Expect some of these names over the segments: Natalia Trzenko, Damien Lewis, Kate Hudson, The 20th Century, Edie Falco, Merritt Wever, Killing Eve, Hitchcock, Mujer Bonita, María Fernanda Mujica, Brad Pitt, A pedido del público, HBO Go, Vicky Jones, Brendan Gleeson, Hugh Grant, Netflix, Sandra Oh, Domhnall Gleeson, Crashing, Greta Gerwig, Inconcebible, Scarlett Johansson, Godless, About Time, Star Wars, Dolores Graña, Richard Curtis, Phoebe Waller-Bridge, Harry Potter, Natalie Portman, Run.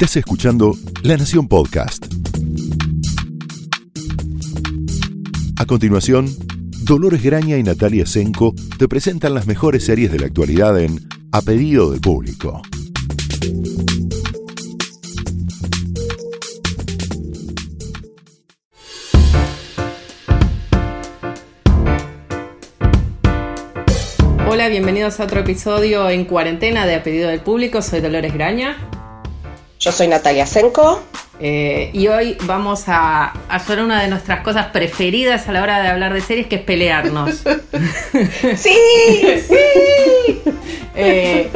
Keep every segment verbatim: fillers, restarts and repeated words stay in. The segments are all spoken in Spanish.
Estás escuchando La Nación Podcast. A continuación, Dolores Graña y Natalia Trzenko te presentan las mejores series de la actualidad en A pedido del público. Hola, bienvenidos a otro episodio en cuarentena de A pedido del público. Soy Dolores Graña. Yo soy Natalia Trzenko. Eh, y hoy vamos a hacer una de nuestras cosas preferidas a la hora de hablar de series, que es pelearnos. ¡Sí! ¡Sí! Eh,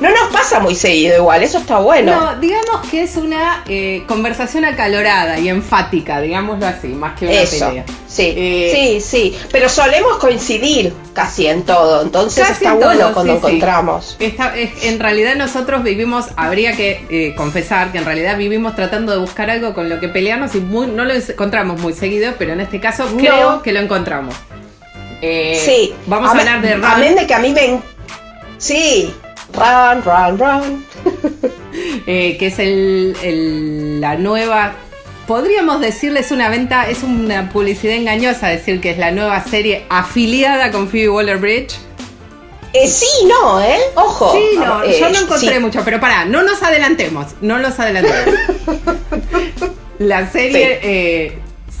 no nos pasa muy seguido igual, eso está bueno. No, digamos que es una eh, conversación acalorada y enfática, digámoslo así, más que una eso, pelea. Sí, eh, sí, sí. Pero solemos coincidir casi en todo, entonces está en bueno todo, cuando sí, encontramos. Sí. Está, es, en realidad nosotros vivimos, habría que eh, confesar que en realidad vivimos tratando de buscar algo con lo que pelearnos y muy, no lo encontramos muy seguido, pero en este caso no. Creo que lo encontramos. Eh, sí. Vamos a, a hablar de Run. Amén de que a mí me encanta. Sí, Run, Run, Run. eh, que es el, el, la nueva, podríamos decirles una venta, es una publicidad engañosa decir que es la nueva serie afiliada con Phoebe Waller-Bridge. Eh, sí, no, ¿eh? Ojo. Sí, no, eh, yo no encontré sí. mucho, pero pará, no nos adelantemos, no nos adelantemos. La serie sí. eh,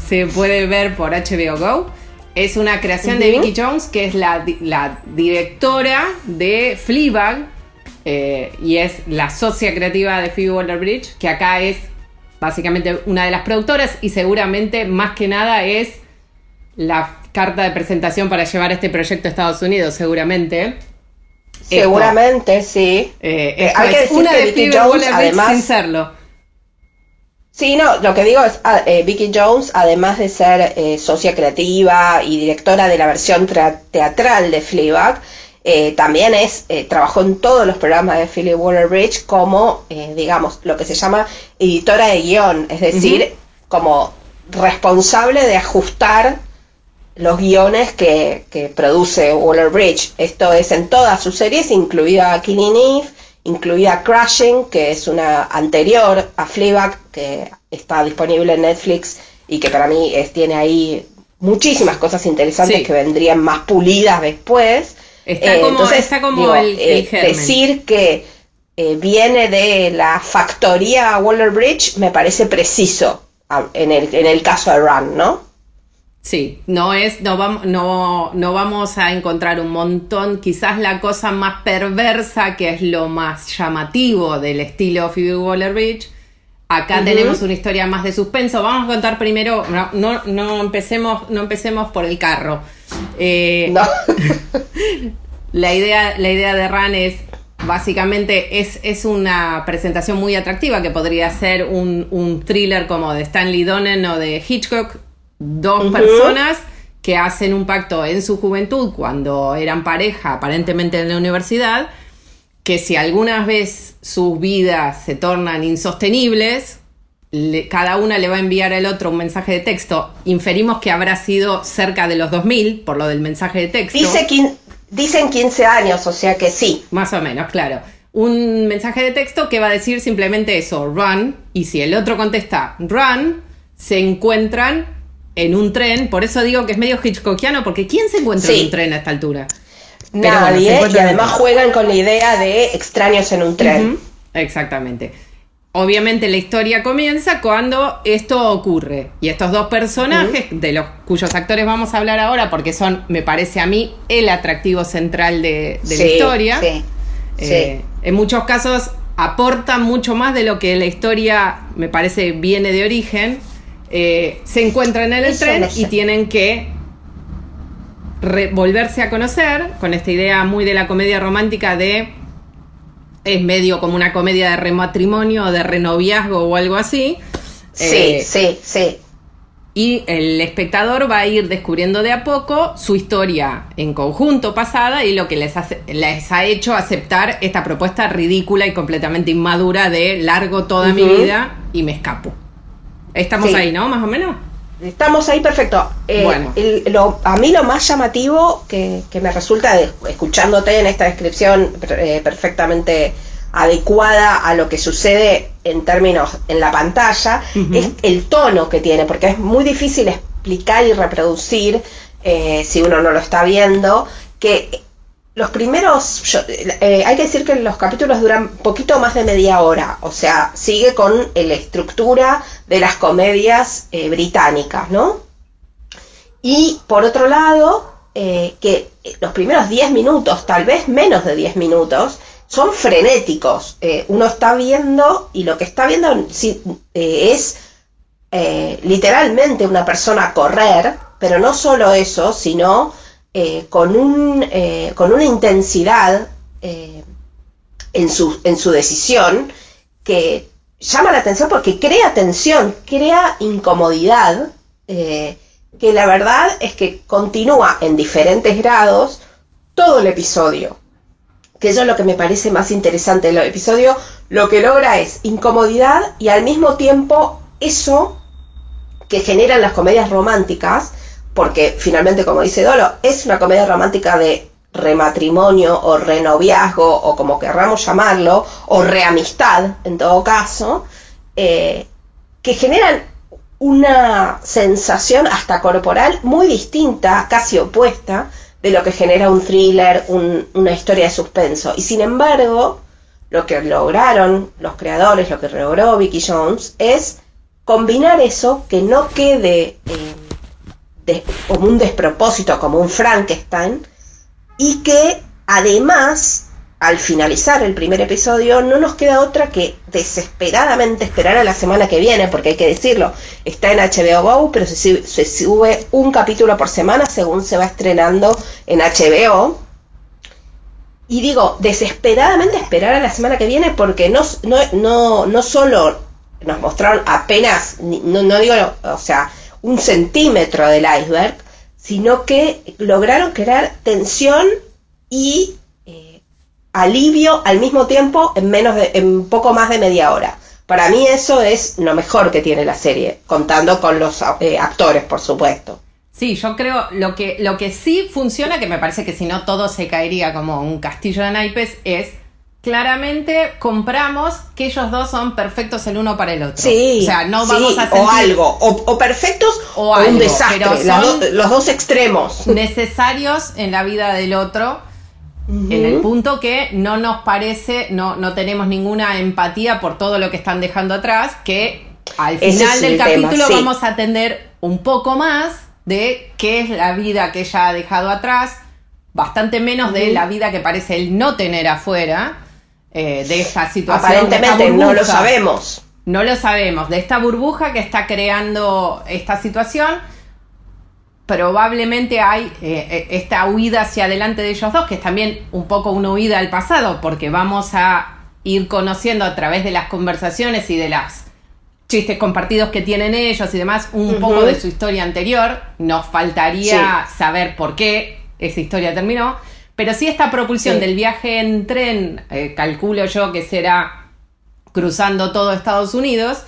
se puede ver por H B O Go. Es una creación uh-huh. de Vicky Jones, que es la, la directora de Fleabag eh, y es la socia creativa de Phoebe Waller-Bridge, que acá es básicamente una de las productoras y seguramente más que nada es la carta de presentación para llevar este proyecto a Estados Unidos, seguramente. Seguramente, esto, sí. Eh, esto Hay es que decir una que de Vicky Phoebe Jones, Waller-Bridge además, sin serlo. Sí, no, lo que digo es, eh, Vicky Jones, además de ser eh, socia creativa y directora de la versión tra- teatral de Fleabag, eh, también es eh, trabajó en todos los programas de Phoebe Waller-Bridge como, eh, digamos, lo que se llama editora de guión, es decir, uh-huh. como responsable de ajustar los guiones que, que produce Waller-Bridge. Esto es en todas sus series, incluida Killing Eve, incluida Crashing, que es una anterior a Fleabag, que está disponible en Netflix y que para mí es, tiene ahí muchísimas cosas interesantes sí. que vendrían más pulidas después. Está eh, como, entonces, está como digo, el, el eh, germen. Decir que eh, viene de la factoría Waller-Bridge me parece preciso en el, en el caso de Run, ¿no? Sí, no es, no vamos, no, no vamos a encontrar un montón, quizás la cosa más perversa, que es lo más llamativo del estilo Phoebe Waller-Bridge. Acá uh-huh. tenemos una historia más de suspenso. Vamos a contar primero, no, no, no empecemos, no empecemos por el carro. Eh, no. la idea, la idea de Run es básicamente es, es una presentación muy atractiva que podría ser un, un thriller como de Stanley Donen o de Hitchcock. Dos uh-huh. personas que hacen un pacto en su juventud cuando eran pareja, aparentemente en la universidad, que si alguna vez sus vidas se tornan insostenibles, le, cada una le va a enviar al otro un mensaje de texto. Inferimos que habrá sido cerca de los dos mil, por lo del mensaje de texto. Dice quin- dicen quince años, o sea que sí. Más o menos, claro. Un mensaje de texto que va a decir simplemente eso, run, y si el otro contesta run, se encuentran en un tren, por eso digo que es medio hitchcockiano, porque ¿quién se encuentra sí. en un tren a esta altura? Pero nadie, bueno, y además juegan con la idea de extraños en un tren. Uh-huh. Exactamente. Obviamente la historia comienza cuando esto ocurre, y estos dos personajes, uh-huh. de los cuyos actores vamos a hablar ahora, porque son, me parece a mí, el atractivo central de, de sí, la historia, sí, eh, sí. en muchos casos aportan mucho más de lo que la historia, me parece, viene de origen. Eh, se encuentran en el Eso tren y tienen que re- volverse a conocer con esta idea muy de la comedia romántica de es medio como una comedia de rematrimonio o de renoviazgo o algo así eh, sí, sí, sí y el espectador va a ir descubriendo de a poco su historia en conjunto pasada y lo que les, hace, les ha hecho aceptar esta propuesta ridícula y completamente inmadura de largo toda uh-huh. mi vida y me escapo. Estamos sí. ahí, ¿no? Más o menos. Estamos ahí, perfecto. Eh, bueno. el, lo, a mí lo más llamativo que, que me resulta, de, escuchándote en esta descripción eh, perfectamente adecuada a lo que sucede en términos en la pantalla, uh-huh. es el tono que tiene, porque es muy difícil explicar y reproducir, eh, si uno no lo está viendo, que los primeros, yo, eh, hay que decir que los capítulos duran poquito más de media hora, o sea, sigue con la estructura de las comedias eh, británicas, ¿no? Y por otro lado, eh, que los primeros diez minutos, tal vez menos de diez minutos, son frenéticos. Eh, uno está viendo, y lo que está viendo sí, eh, es eh, literalmente una persona correr, pero no solo eso, sino... Eh, con un eh, con una intensidad eh, en su en su decisión que llama la atención, porque crea tensión, crea incomodidad, eh, que la verdad es que continúa en diferentes grados todo el episodio, que eso es lo que me parece más interesante. El episodio lo que logra es incomodidad y al mismo tiempo eso que generan las comedias románticas, porque finalmente, como dice Dolo, es una comedia romántica de rematrimonio o renoviazgo, o como querramos llamarlo, o reamistad, en todo caso, eh, que generan una sensación hasta corporal muy distinta, casi opuesta, de lo que genera un thriller, un, una historia de suspenso. Y sin embargo, lo que lograron los creadores, lo que logró Vicky Jones, es combinar eso, que no quede... Eh, De, como un despropósito, como un Frankenstein, y que además, al finalizar el primer episodio, no nos queda otra que desesperadamente esperar a la semana que viene, porque hay que decirlo, está en H B O Go, pero se, se sube un capítulo por semana según se va estrenando en H B O, y digo, desesperadamente esperar a la semana que viene, porque no, no, no, no solo nos mostraron apenas, no, no digo, o sea, un centímetro del iceberg, sino que lograron crear tensión y eh, alivio al mismo tiempo en menos de, en poco más de media hora. Para mí eso es lo mejor que tiene la serie, contando con los eh, actores, por supuesto. Sí, yo creo lo que lo que sí funciona, que me parece que si no todo se caería como un castillo de naipes, es claramente compramos que ellos dos son perfectos el uno para el otro. Sí, o sea, no vamos sí, a sentir... o algo, o, o perfectos o, o algo, un desastre, pero son do, los dos extremos. Necesarios en la vida del otro, uh-huh. en el punto que no nos parece, no, no tenemos ninguna empatía por todo lo que están dejando atrás, que al final es del capítulo tema, sí. vamos a atender un poco más de qué es la vida que ella ha dejado atrás, bastante menos uh-huh. de la vida que parece él no tener afuera. Eh, de esta situación. Aparentemente esta burbuja, no lo sabemos. No lo sabemos. De esta burbuja que está creando esta situación, probablemente hay eh, esta huida hacia adelante de ellos dos, que es también un poco una huida al pasado, porque vamos a ir conociendo a través de las conversaciones y de los chistes compartidos que tienen ellos y demás, un uh-huh. poco de su historia anterior. Nos faltaría sí. saber por qué esa historia terminó. Pero sí esta propulsión sí. del viaje en tren, eh, calculo yo que será cruzando todo Estados Unidos.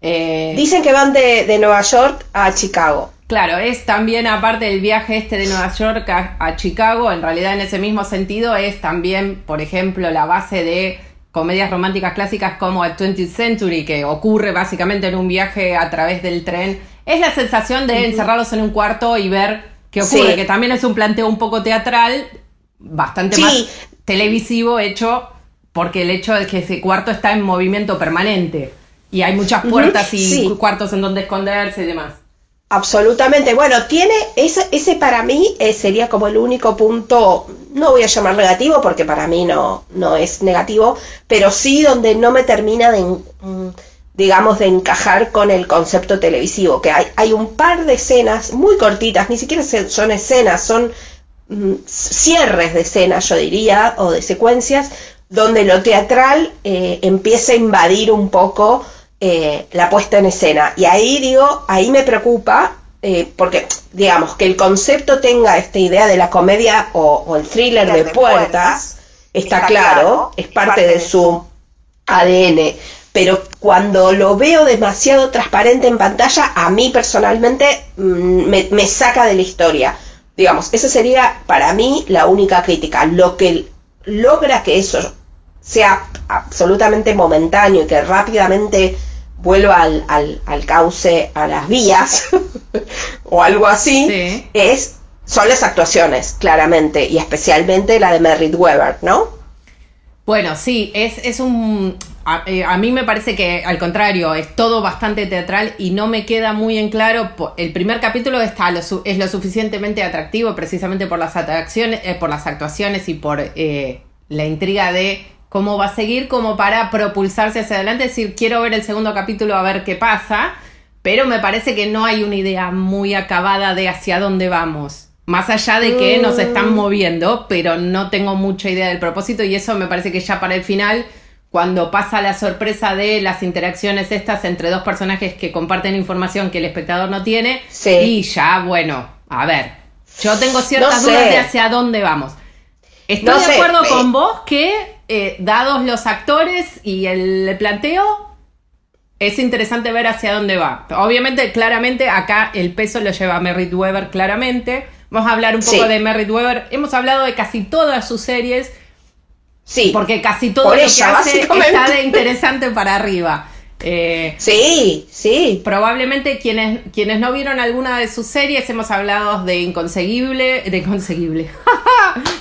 Eh, Dicen que van de, de Nueva York a Chicago. Claro, es también aparte del viaje este de Nueva York a, a Chicago, en realidad en ese mismo sentido es también, por ejemplo, la base de comedias románticas clásicas como The twentieth Century, que ocurre básicamente en un viaje a través del tren. Es la sensación de uh-huh. encerrarlos en un cuarto y ver qué ocurre, sí. que también es un planteo un poco teatral, bastante sí. más televisivo hecho, porque el hecho de que ese cuarto está en movimiento permanente y hay muchas puertas uh-huh. y sí. cuartos en donde esconderse y demás. Absolutamente. Bueno, tiene ese, ese para mí eh, sería como el único punto, no voy a llamar negativo porque para mí no, no es negativo, pero sí donde no me termina de, digamos, de encajar con el concepto televisivo, que hay, hay un par de escenas muy cortitas, ni siquiera son escenas, son cierres de escena, yo diría, o de secuencias, donde lo teatral eh, empieza a invadir un poco eh, la puesta en escena. Y ahí digo, ahí me preocupa, eh, porque digamos que el concepto tenga esta idea de la comedia o, o el thriller de, de puertas, puertas está, está claro, es parte, parte de su A D N, pero cuando lo veo demasiado transparente en pantalla, a mí personalmente me, me saca de la historia. Digamos, esa sería para mí la única crítica. Lo que logra que eso sea absolutamente momentáneo y que rápidamente vuelva al, al, al cauce, a las vías o algo así, sí. es son las actuaciones, claramente, y especialmente la de Merritt Wever, ¿no? Bueno, sí, es, es un... A, a mí me parece que, al contrario, es todo bastante teatral y no me queda muy en claro. El primer capítulo está lo, es lo suficientemente atractivo precisamente por las, atracciones, eh, por las actuaciones y por eh, la intriga de cómo va a seguir, como para propulsarse hacia adelante. Es decir, quiero ver el segundo capítulo a ver qué pasa, pero me parece que no hay una idea muy acabada de hacia dónde vamos. Más allá de que nos están moviendo, pero no tengo mucha idea del propósito, y eso me parece que ya para el final, cuando pasa la sorpresa de las interacciones estas entre dos personajes que comparten información que el espectador no tiene, sí. y ya, bueno, a ver, yo tengo ciertas no dudas sé. de hacia dónde vamos. Estoy no de acuerdo sé. con vos que, eh, dados los actores y el planteo, es interesante ver hacia dónde va. Obviamente, claramente, acá el peso lo lleva Merritt Wever, claramente. Vamos a hablar un poco sí. de Merritt Wever. Hemos hablado de casi todas sus series. Sí. Porque casi todo Por lo ella, que hace está de interesante para arriba. Eh, sí, sí. Probablemente quienes, quienes no vieron alguna de sus series, hemos hablado de Inconcebible, de Inconcebible,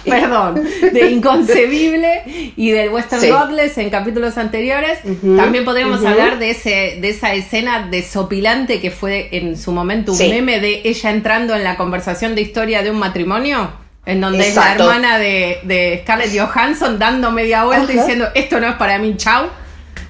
perdón, de Inconcebible y del Western sí. Godless en capítulos anteriores. Uh-huh, También podríamos uh-huh. hablar de ese, de esa escena desopilante que fue en su momento un sí. meme de ella entrando en la conversación de historia de un matrimonio. En donde Exacto. es la hermana de, de Scarlett Johansson dando media vuelta y diciendo, esto no es para mí, chau.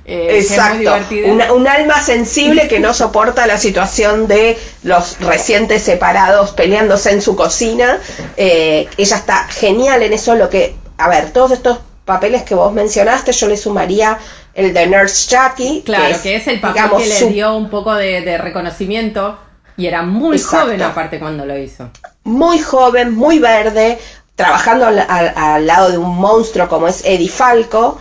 Eh, Exacto, una, un alma sensible que no soporta la situación de los recientes separados peleándose en su cocina. Eh, ella está genial en eso. Lo que, a ver, todos estos papeles que vos mencionaste, yo le sumaría el de Nurse Jackie. Claro, que es, que es el papel, digamos, que le dio un poco de, de reconocimiento, y era muy Exacto. joven aparte cuando lo hizo. Muy joven, muy verde, trabajando al, al, al lado de un monstruo como es Edie Falco.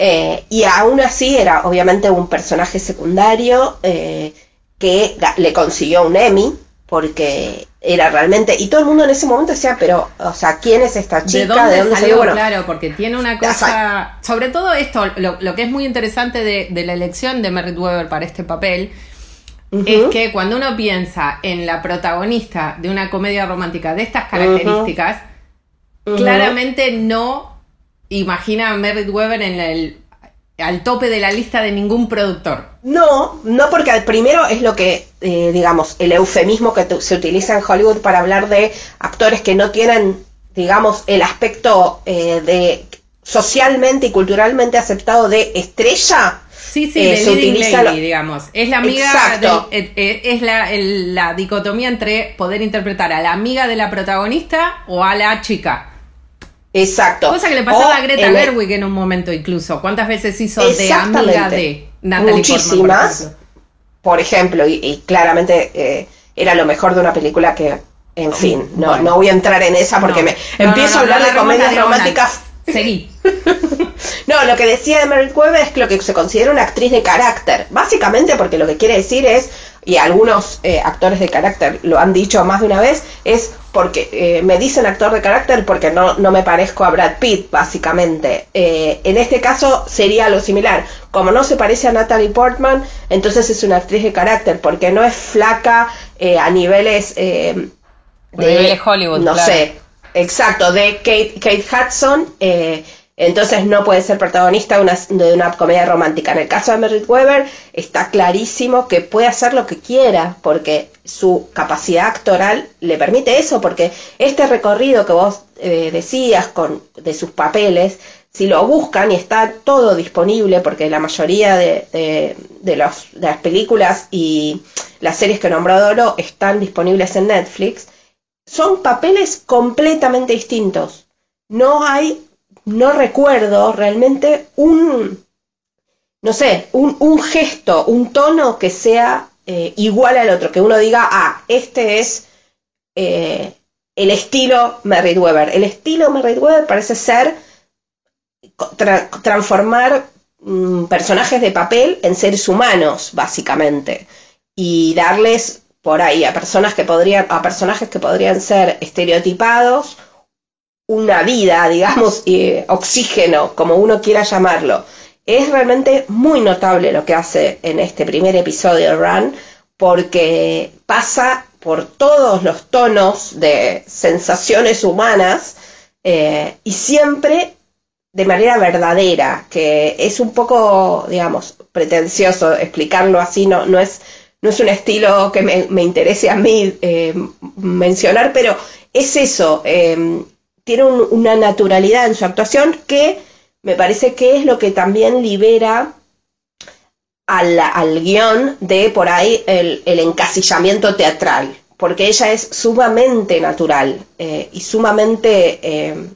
Eh, y aún así era obviamente un personaje secundario eh, que le consiguió un Emmy, porque era realmente, y todo el mundo en ese momento decía, pero, o sea, ¿quién es esta chica? ¿De dónde, ¿De dónde salió? Bueno, claro, porque tiene una cosa, sobre todo esto, lo, lo que es muy interesante de, de la elección de Merritt Wever para este papel, uh-huh. es que cuando uno piensa en la protagonista de una comedia romántica de estas características, uh-huh. Uh-huh. claramente no imagina a Merritt Wever en el, al tope de la lista de ningún productor. No, no, porque al primero es lo que, eh, digamos, el eufemismo que t- se utiliza en Hollywood para hablar de actores que no tienen, digamos, el aspecto eh, de socialmente y culturalmente aceptado de estrella. Sí, sí, eh, de leading lady, lo... digamos. Es la amiga, de, eh, eh, es la, el, la dicotomía entre poder interpretar a la amiga de la protagonista o a la chica. Exacto. Cosa que le pasaba a Greta Gerwig en un momento incluso. ¿Cuántas veces hizo de amiga de Natalie Muchísimas, Portman? Por ejemplo, por ejemplo y, y claramente eh, era lo mejor de una película que, en fin, no, bueno. no voy a entrar en esa porque no, me no, empiezo no, a hablar no, no, de comedias románticas. Seguí. No, lo que decía de Merritt Wever es que lo que se considera una actriz de carácter, básicamente porque lo que quiere decir es, y algunos eh, actores de carácter lo han dicho más de una vez, es porque eh, me dicen actor de carácter porque no, no me parezco a Brad Pitt, básicamente. Eh, en este caso sería algo similar. Como no se parece a Natalie Portman, entonces es una actriz de carácter, porque no es flaca eh, a niveles eh, de, de niveles Hollywood, no claro. sé, exacto, de Kate, Kate Hudson, eh, entonces no puede ser protagonista de una, de una comedia romántica. En el caso de Merritt Wever está clarísimo que puede hacer lo que quiera, porque su capacidad actoral le permite eso, porque este recorrido que vos eh, decías con de sus papeles, si lo buscan y está todo disponible, porque la mayoría de, de, de, los, de las películas y las series que nombró Dolo están disponibles en Netflix, son papeles completamente distintos. No hay... No recuerdo realmente un, no sé, un, un gesto, un tono que sea eh, igual al otro. Que uno diga, ah, este es eh, el estilo Merritt Wever. El estilo Merritt Wever parece ser tra- transformar mm, personajes de papel en seres humanos, básicamente. Y darles por ahí a personas que podrían, a personajes que podrían ser estereotipados, una vida, digamos, eh, oxígeno, como uno quiera llamarlo. Es realmente muy notable lo que hace en este primer episodio de Run, porque pasa por todos los tonos de sensaciones humanas eh, y siempre de manera verdadera, que es un poco, digamos, pretencioso explicarlo así, no, no es... No es un estilo que me, me interese a mí eh, mencionar, pero es eso. Eh, tiene un, una naturalidad en su actuación que me parece que es lo que también libera al, al guión de por ahí el, el encasillamiento teatral, porque ella es sumamente natural eh, y sumamente eh,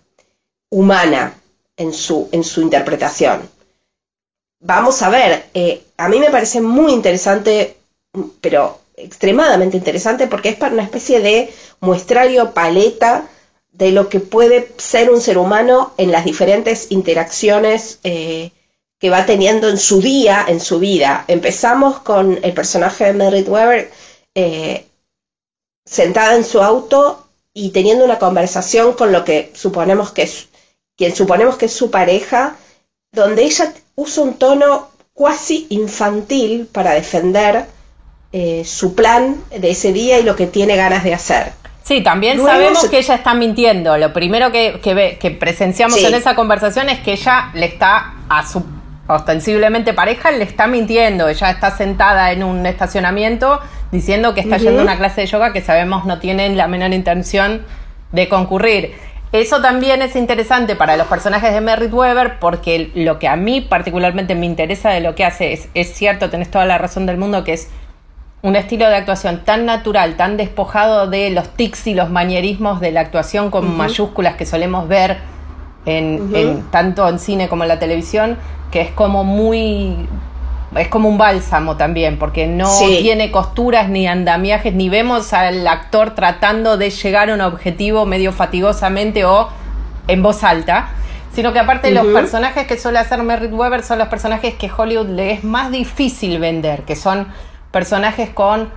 humana en su, en su interpretación. Vamos a ver, eh, a mí me parece muy interesante, pero extremadamente interesante, porque es para una especie de muestrario, paleta de lo que puede ser un ser humano en las diferentes interacciones eh, que va teniendo en su día, en su vida. Empezamos con el personaje de Merritt Wever eh, sentada en su auto y teniendo una conversación con lo que suponemos que es, quien suponemos que es su pareja, donde ella usa un tono cuasi infantil para defender Eh, su plan de ese día y lo que tiene ganas de hacer. Sí, también luego sabemos que ella está mintiendo. Lo primero que, que, ve, que presenciamos sí. en esa conversación es que ella le está, a su ostensiblemente pareja, le está mintiendo. Ella está sentada en un estacionamiento diciendo que está uh-huh. yendo a una clase de yoga que sabemos no tienen la menor intención de concurrir. Eso también es interesante para los personajes de Merritt Wever, porque lo que a mí particularmente me interesa de lo que hace es, es cierto, tenés toda la razón del mundo, que es un estilo de actuación tan natural, tan despojado de los tics y los manierismos de la actuación con uh-huh. mayúsculas que solemos ver en, uh-huh. en tanto en cine como en la televisión, que es como muy, es como un bálsamo también, porque no sí. tiene costuras ni andamiajes, ni vemos al actor tratando de llegar a un objetivo medio fatigosamente o en voz alta, sino que aparte uh-huh. los personajes que suele hacer Merritt Wever son los personajes que Hollywood le es más difícil vender, que son personajes con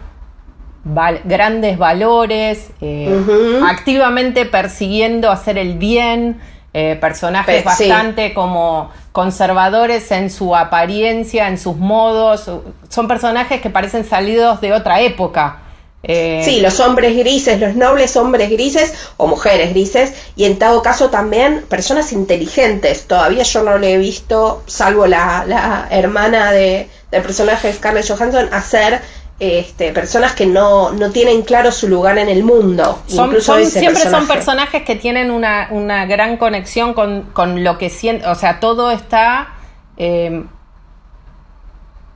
val- grandes valores, eh, uh-huh. activamente persiguiendo hacer el bien, eh, personajes Pe- bastante sí. como conservadores en su apariencia, en sus modos. Son personajes que parecen salidos de otra época. Eh, sí, los hombres grises, los nobles hombres grises o mujeres grises, y en todo caso también personas inteligentes. Todavía yo no le he visto, salvo la, la hermana de, del personaje de Scarlett Johansson, hacer este, personas que no, no tienen claro su lugar en el mundo. Son, incluso son, siempre personaje. son personajes que tienen una, una gran conexión con, con lo que sienten, o sea, todo está... Eh,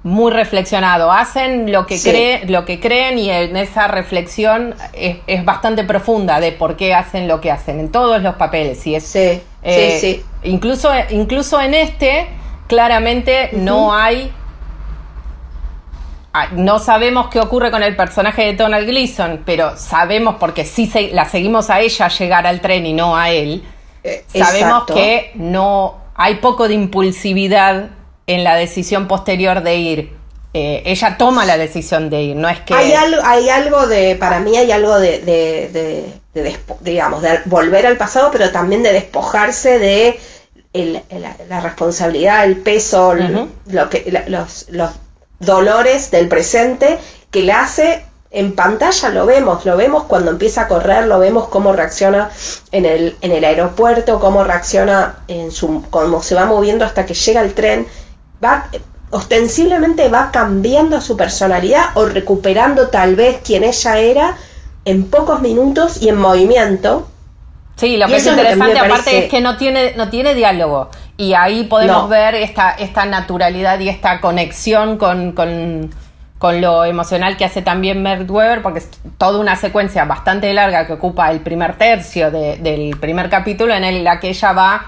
muy reflexionado, hacen lo que, sí. cree, lo que creen, y en esa reflexión es, es bastante profunda de por qué hacen lo que hacen en todos los papeles. Y es, sí, eh, sí, sí. Incluso, incluso en este, claramente uh-huh. no hay, no sabemos qué ocurre con el personaje de Domhnall Gleeson, pero sabemos, porque sí se, la seguimos a ella llegar al tren y no a él, eh, sabemos exacto. que no hay poco de impulsividad en la decisión posterior de ir. Eh, ella toma la decisión de ir, no es que... Hay algo, hay algo de, para mí hay algo de, de, de, de, de digamos, de volver al pasado, pero también de despojarse de el, la, la responsabilidad, el peso, uh-huh. lo que, la, los, los dolores del presente, que la hace en pantalla, lo vemos, lo vemos cuando empieza a correr, lo vemos cómo reacciona en el, en el aeropuerto, cómo reacciona en su, cómo se va moviendo hasta que llega el tren. Va, ostensiblemente va cambiando su personalidad o recuperando tal vez quien ella era en pocos minutos y en movimiento. Sí, lo que es interesante aparte parece... es que no tiene, no tiene diálogo, y ahí podemos no. ver esta, esta naturalidad y esta conexión con, con, con lo emocional que hace también Merritt Wever, porque es toda una secuencia bastante larga que ocupa el primer tercio de, del primer capítulo, en el, la que ella va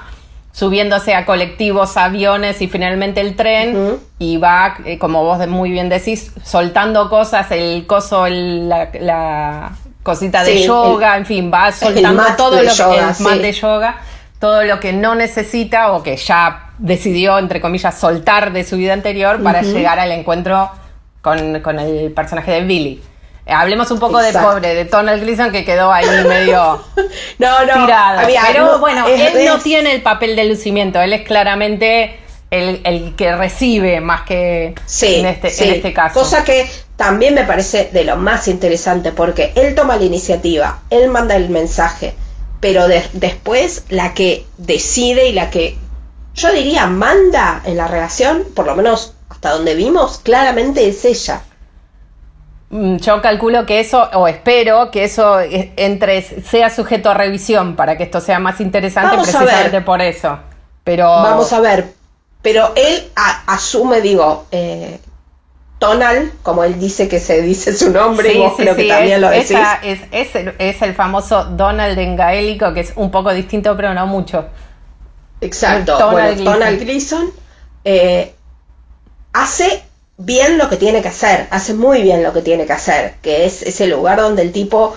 subiéndose a colectivos, aviones y finalmente el tren, uh-huh. y va, eh, como vos muy bien decís, soltando cosas, el coso, el, la, la cosita sí, de yoga, el, en fin, va soltando todo lo yoga, que el sí. mat de yoga, todo lo que no necesita o que ya decidió, entre comillas, soltar de su vida anterior para uh-huh. llegar al encuentro con, con el personaje de Billy. Hablemos un poco Exacto. de pobre, de Domhnall Gleeson, que quedó ahí medio no, no, tirado. Había, Pero no, bueno, es, él es... no tiene el papel de lucimiento, él es claramente el, el que recibe más que sí, en, este, sí. en este caso. Cosa que también me parece de lo más interesante, porque él toma la iniciativa, él manda el mensaje, pero de, después la que decide y la que, yo diría, manda en la relación, por lo menos hasta donde vimos, claramente es ella. Yo calculo que eso, o espero que eso entre sea sujeto a revisión para que esto sea más interesante, vamos precisamente por eso. Pero vamos a ver, pero él a, asume, digo, eh, Domhnall, como él dice que se dice su nombre, sí, y vos sí, creo sí, que también es, lo decís. Esa es, es, el, es el famoso Domhnall en gaélico, que es un poco distinto, pero no mucho. Exacto, Domhnall bueno, Domhnall Gleeson eh, hace... bien lo que tiene que hacer, hace muy bien lo que tiene que hacer, que es ese lugar donde el tipo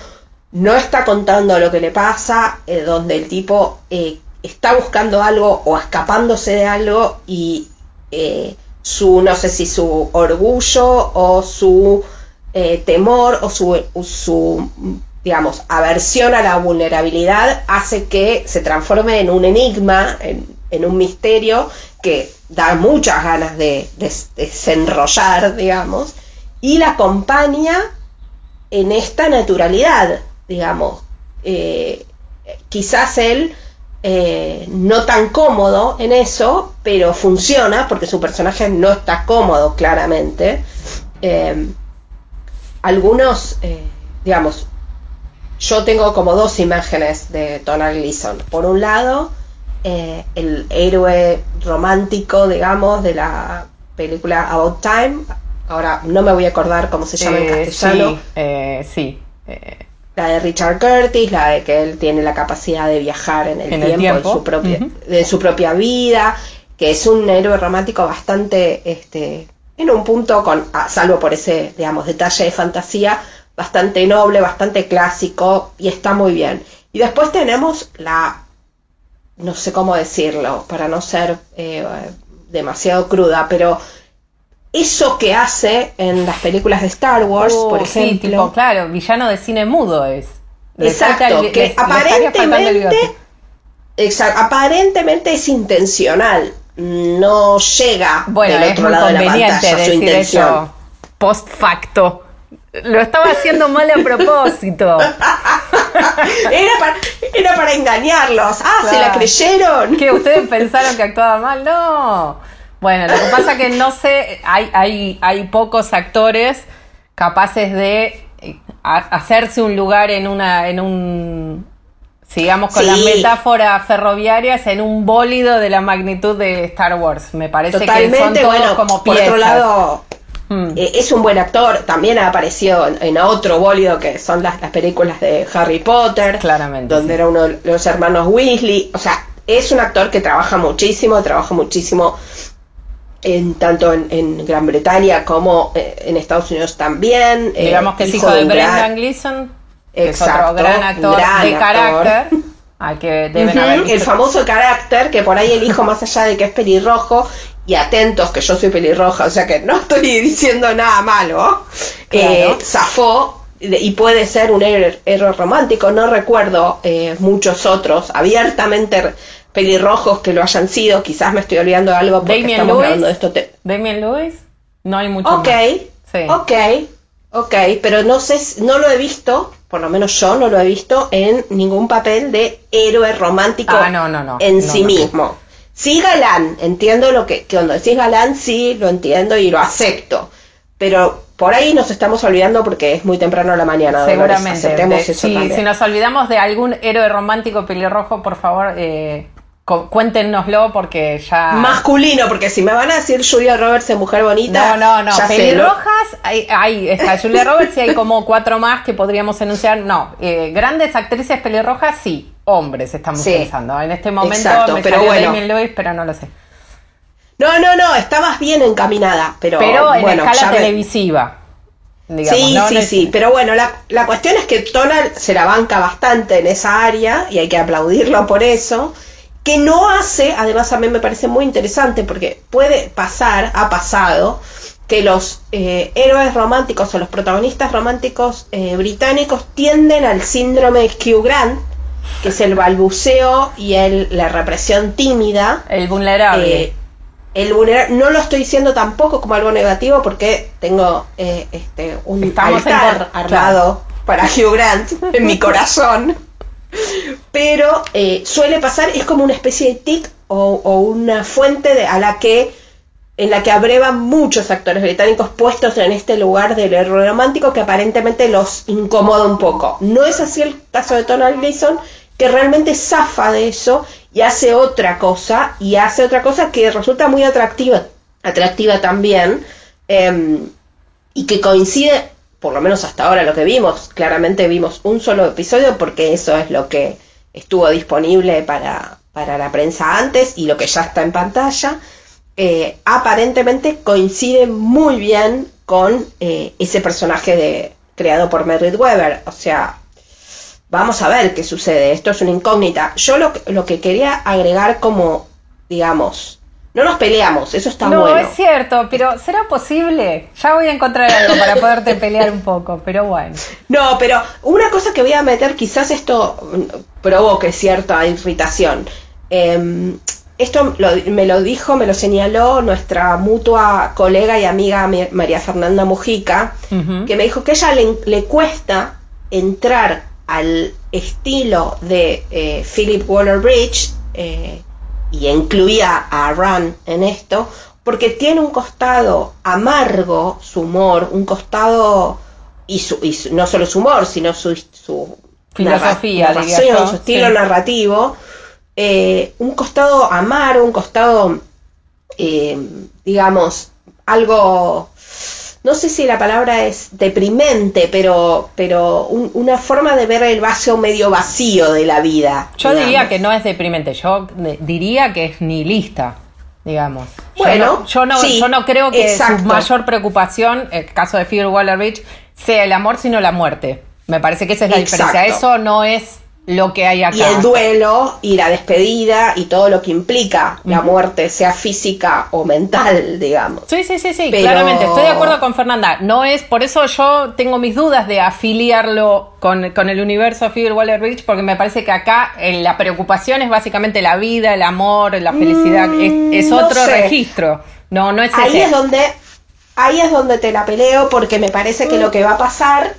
no está contando lo que le pasa, eh, donde el tipo eh, está buscando algo o escapándose de algo y eh, su, no sé si su orgullo o su eh, temor o su, su, digamos, aversión a la vulnerabilidad hace que se transforme en un enigma, en, en un misterio que da muchas ganas de, de, de desenrollar, digamos, y la acompaña en esta naturalidad, digamos. Eh, quizás él eh, no tan cómodo en eso, pero funciona porque su personaje no está cómodo, claramente. Eh, algunos, eh, digamos, yo tengo como dos imágenes de Domhnall Gleeson. Por un lado... Eh, el héroe romántico, digamos, de la película About Time. Ahora no me voy a acordar cómo se llama eh, en castellano. Sí, eh, sí. Eh. La de Richard Curtis, la de que él tiene la capacidad de viajar en el, ¿En tiempo, el tiempo, en su propia, uh-huh. de su propia vida, que es un héroe romántico bastante, este, en un punto, con, a, salvo por ese, digamos, detalle de fantasía, bastante noble, bastante clásico, y está muy bien. Y después tenemos la... no sé cómo decirlo, para no ser eh, demasiado cruda, pero eso que hace en las películas de Star Wars, oh, por ejemplo... Sí, tipo, claro, villano de cine mudo es. Le exacto, el, que les, aparentemente, exact, aparentemente es intencional, no llega bueno, del otro lado de la pantalla su intención. Eso, post facto. Lo estaba haciendo mal a propósito. Era para, era para engañarlos. Ah, claro. ¿Se la creyeron? ¿Que ustedes pensaron que actuaba mal? No. Bueno, lo que pasa es que no sé, hay, hay, hay pocos actores capaces de hacerse un lugar en una, en un, sigamos con sí. las metáforas ferroviarias, en un bólido de la magnitud de Star Wars. Me parece Totalmente, que son todos bueno, como piezas. Por otro lado... Mm. Eh, es un buen actor, también ha aparecido en, en otro bólido que son las, las películas de Harry Potter, claramente, donde sí. era uno de los hermanos Weasley. O sea, es un actor que trabaja muchísimo, trabaja muchísimo en tanto en, en Gran Bretaña como eh, en Estados Unidos también. Eh, Digamos que es hijo, hijo de, de Brendan Gleeson, que exacto, es otro gran actor gran de actor. carácter. Al que deben uh-huh. haber visto. El famoso carácter, que por ahí el hijo, más allá de que es pelirrojo, y atentos que yo soy pelirroja, o sea que no estoy diciendo nada malo, claro. eh, zafó y puede ser un héroe, héroe romántico. No recuerdo eh, muchos otros abiertamente pelirrojos que lo hayan sido, quizás me estoy olvidando de algo porque Damian estamos Lewis, hablando de esto. Te- Damian Lewis, no hay mucho okay, más. Ok, sí. ok, ok, pero no sé, no lo he visto, por lo menos yo no lo he visto en ningún papel de héroe romántico ah, no, no, no, en no, sí no, mismo. No. Sí, galán, entiendo lo que, que cuando decís galán, sí, lo entiendo y lo acepto, pero por ahí nos estamos olvidando porque es muy temprano a la mañana. Seguramente, de, eso si, si nos olvidamos de algún héroe romántico pelirrojo, por favor, eh, co- cuéntenoslo porque ya... Masculino, porque si me van a decir Julia Roberts en Mujer Bonita... No, no, no, pelirrojas, lo... hay, hay, está Julia Roberts y hay como cuatro más que podríamos enunciar, no, eh, grandes actrices pelirrojas, sí. Hombres estamos sí, pensando. En este momento exacto, me pero salió bueno. Damian Lewis, pero no lo sé. No, no, no, estabas bien encaminada, pero, pero en bueno, escala televisiva. Me... Digamos, sí, ¿no? sí, no es... sí, pero bueno, la, la cuestión es que Domhnall se la banca bastante en esa área y hay que aplaudirlo por eso, que no hace, además a mí me parece muy interesante porque puede pasar, ha pasado, que los eh, héroes románticos o los protagonistas románticos eh, británicos tienden al síndrome de Hugh Grant, que es el balbuceo y el la represión tímida. El vulnerable. Eh, el vulnerable. No lo estoy diciendo tampoco como algo negativo porque tengo eh, este un Estamos altar en... armado claro. para Hugh Grant en mi corazón. Pero eh, suele pasar, es como una especie de tic o, o una fuente de, a la que en la que abrevan muchos actores británicos puestos en este lugar del héroe romántico que aparentemente los incomoda un poco. No es así el caso de Domhnall Gleeson, que realmente zafa de eso y hace otra cosa, y hace otra cosa que resulta muy atractiva, atractiva también, eh, y que coincide, por lo menos hasta ahora lo que vimos, claramente vimos un solo episodio porque eso es lo que estuvo disponible para, para la prensa antes y lo que ya está en pantalla. Eh, aparentemente coincide muy bien con eh, ese personaje de, creado por Merritt Wever. O sea, vamos a ver qué sucede. Esto es una incógnita. Yo lo, lo que quería agregar como, digamos, no nos peleamos, eso está no, bueno. No, es cierto, pero ¿será posible? Ya voy a encontrar algo para poderte pelear un poco, pero bueno. No, pero una cosa que voy a meter, quizás esto provoque cierta irritación. Eh, Esto lo, me lo dijo, me lo señaló nuestra mutua colega y amiga María Fernanda Mujica, uh-huh. que me dijo que a ella le, le cuesta entrar al estilo de eh, Phoebe Waller-Bridge, eh, y incluía a Run en esto, porque tiene un costado amargo, su humor, un costado, y, su, y su, no solo su humor, sino su, su filosofía, narra- narración, yo, su estilo sí. narrativo. Eh, un costado amargo, un costado, eh, digamos, algo, no sé si la palabra es deprimente, pero, pero un, una forma de ver el vaso medio vacío de la vida. Yo digamos. diría que no es deprimente, yo de, diría que es nihilista, digamos. Bueno, yo no, yo no, sí, yo no creo que exacto. su mayor preocupación, el caso de Phoebe Waller-Bridge, sea el amor, sino la muerte. Me parece que esa es la exacto. diferencia. Eso no es lo que hay acá. Y el duelo y la despedida y todo lo que implica uh-huh. la muerte, sea física o mental, digamos. Sí, sí, sí, sí. Pero... claramente, estoy de acuerdo con Fernanda. No es, por eso yo tengo mis dudas de afiliarlo con, con el universo Phoebe Waller-Bridge, porque me parece que acá eh, la preocupación es básicamente la vida, el amor, la felicidad. Mm, es es otro no sé. registro. No, no es ahí ese. Es donde, ahí es donde te la peleo, porque me parece que mm. lo que va a pasar...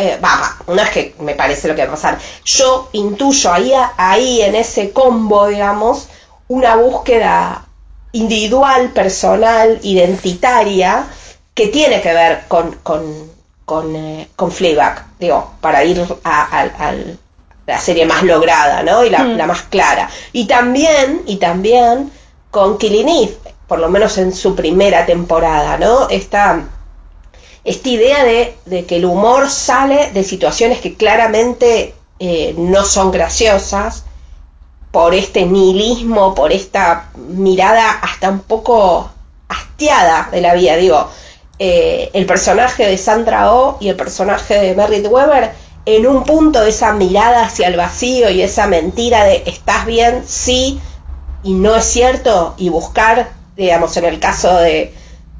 Eh, va, va, no es que me parece lo que va a pasar. Yo intuyo ahí, ahí en ese combo, digamos, una búsqueda individual, personal, identitaria, que tiene que ver con, con, con, eh, con Fleabag, digo, para ir a, a, a la serie más lograda, ¿no? Y la, mm. la más clara. Y también, y también con Killing Eve, por lo menos en su primera temporada, ¿no? Esta... Esta idea de, de que el humor sale de situaciones que claramente eh, no son graciosas, por este nihilismo, por esta mirada hasta un poco hastiada de la vida. Digo, eh, el personaje de Sandra Oh y el personaje de Merritt Wever, en un punto de esa mirada hacia el vacío y esa mentira de ¿estás bien? Sí, y no es cierto, y buscar, digamos, en el caso de...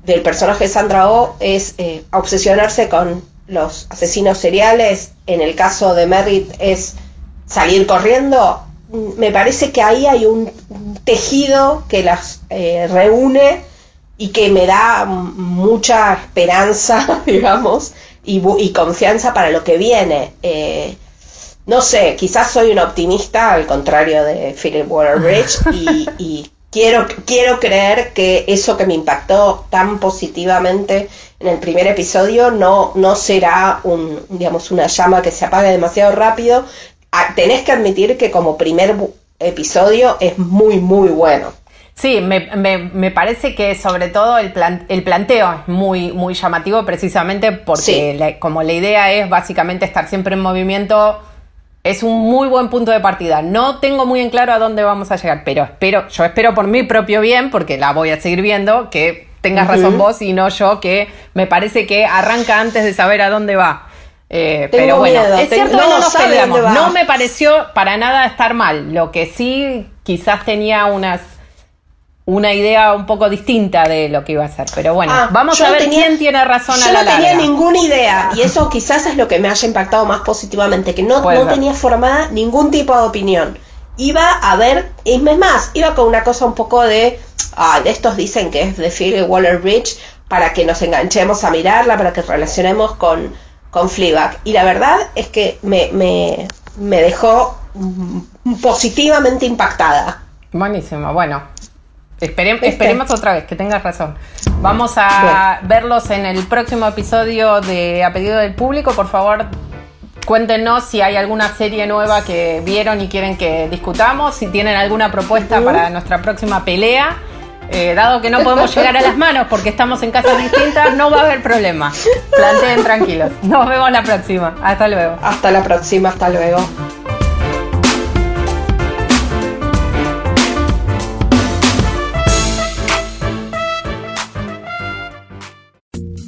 del personaje de Sandra Oh es eh, obsesionarse con los asesinos seriales, en el caso de Merritt es salir corriendo. Me parece que ahí hay un tejido que las eh, reúne y que me da mucha esperanza, digamos, y, bu- y confianza para lo que viene. Eh, no sé, quizás soy un optimista, al contrario de Phoebe Waller-Bridge, y... y Quiero, quiero creer que eso que me impactó tan positivamente en el primer episodio no, no será un, digamos, una llama que se apague demasiado rápido. A, tenés que admitir que como primer bu- episodio es muy, muy bueno. Sí, me, me, me parece que sobre todo el, plan, el planteo es muy, muy llamativo, precisamente porque sí. la, como la idea es básicamente estar siempre en movimiento... Es un muy buen punto de partida. No tengo muy en claro a dónde vamos a llegar, pero espero, yo espero por mi propio bien, porque la voy a seguir viendo, que tengas uh-huh. razón vos y no yo, que me parece que arranca antes de saber a dónde va. Eh, pero bueno, miedo. es cierto Ten- que no, no nos peleamos. No me pareció para nada estar mal. Lo que sí quizás tenía unas una idea un poco distinta de lo que iba a ser. Pero bueno, ah, vamos a ver tenía, quién tiene razón a la larga. Yo no tenía ninguna idea, y eso quizás es lo que me haya impactado más positivamente, que no, no tenía formada ningún tipo de opinión. Iba a ver, es más, iba con una cosa un poco de, ah, estos dicen que es de Phoebe Waller-Bridge, para que nos enganchemos a mirarla, para que relacionemos con, con Fleabag. Y la verdad es que me, me, me dejó positivamente impactada. Buenísimo, bueno. Espere, esperemos otra vez, que tengas razón. Vamos a Bien. verlos en el próximo episodio de A Pedido del Público. Por favor, cuéntenos si hay alguna serie nueva que vieron y quieren que discutamos, si tienen alguna propuesta uh. para nuestra próxima pelea. Eh, dado que no podemos llegar a las manos porque estamos en casas distintas, no va a haber problema. Planteen tranquilos. Nos vemos la próxima. Hasta luego. Hasta la próxima, hasta luego.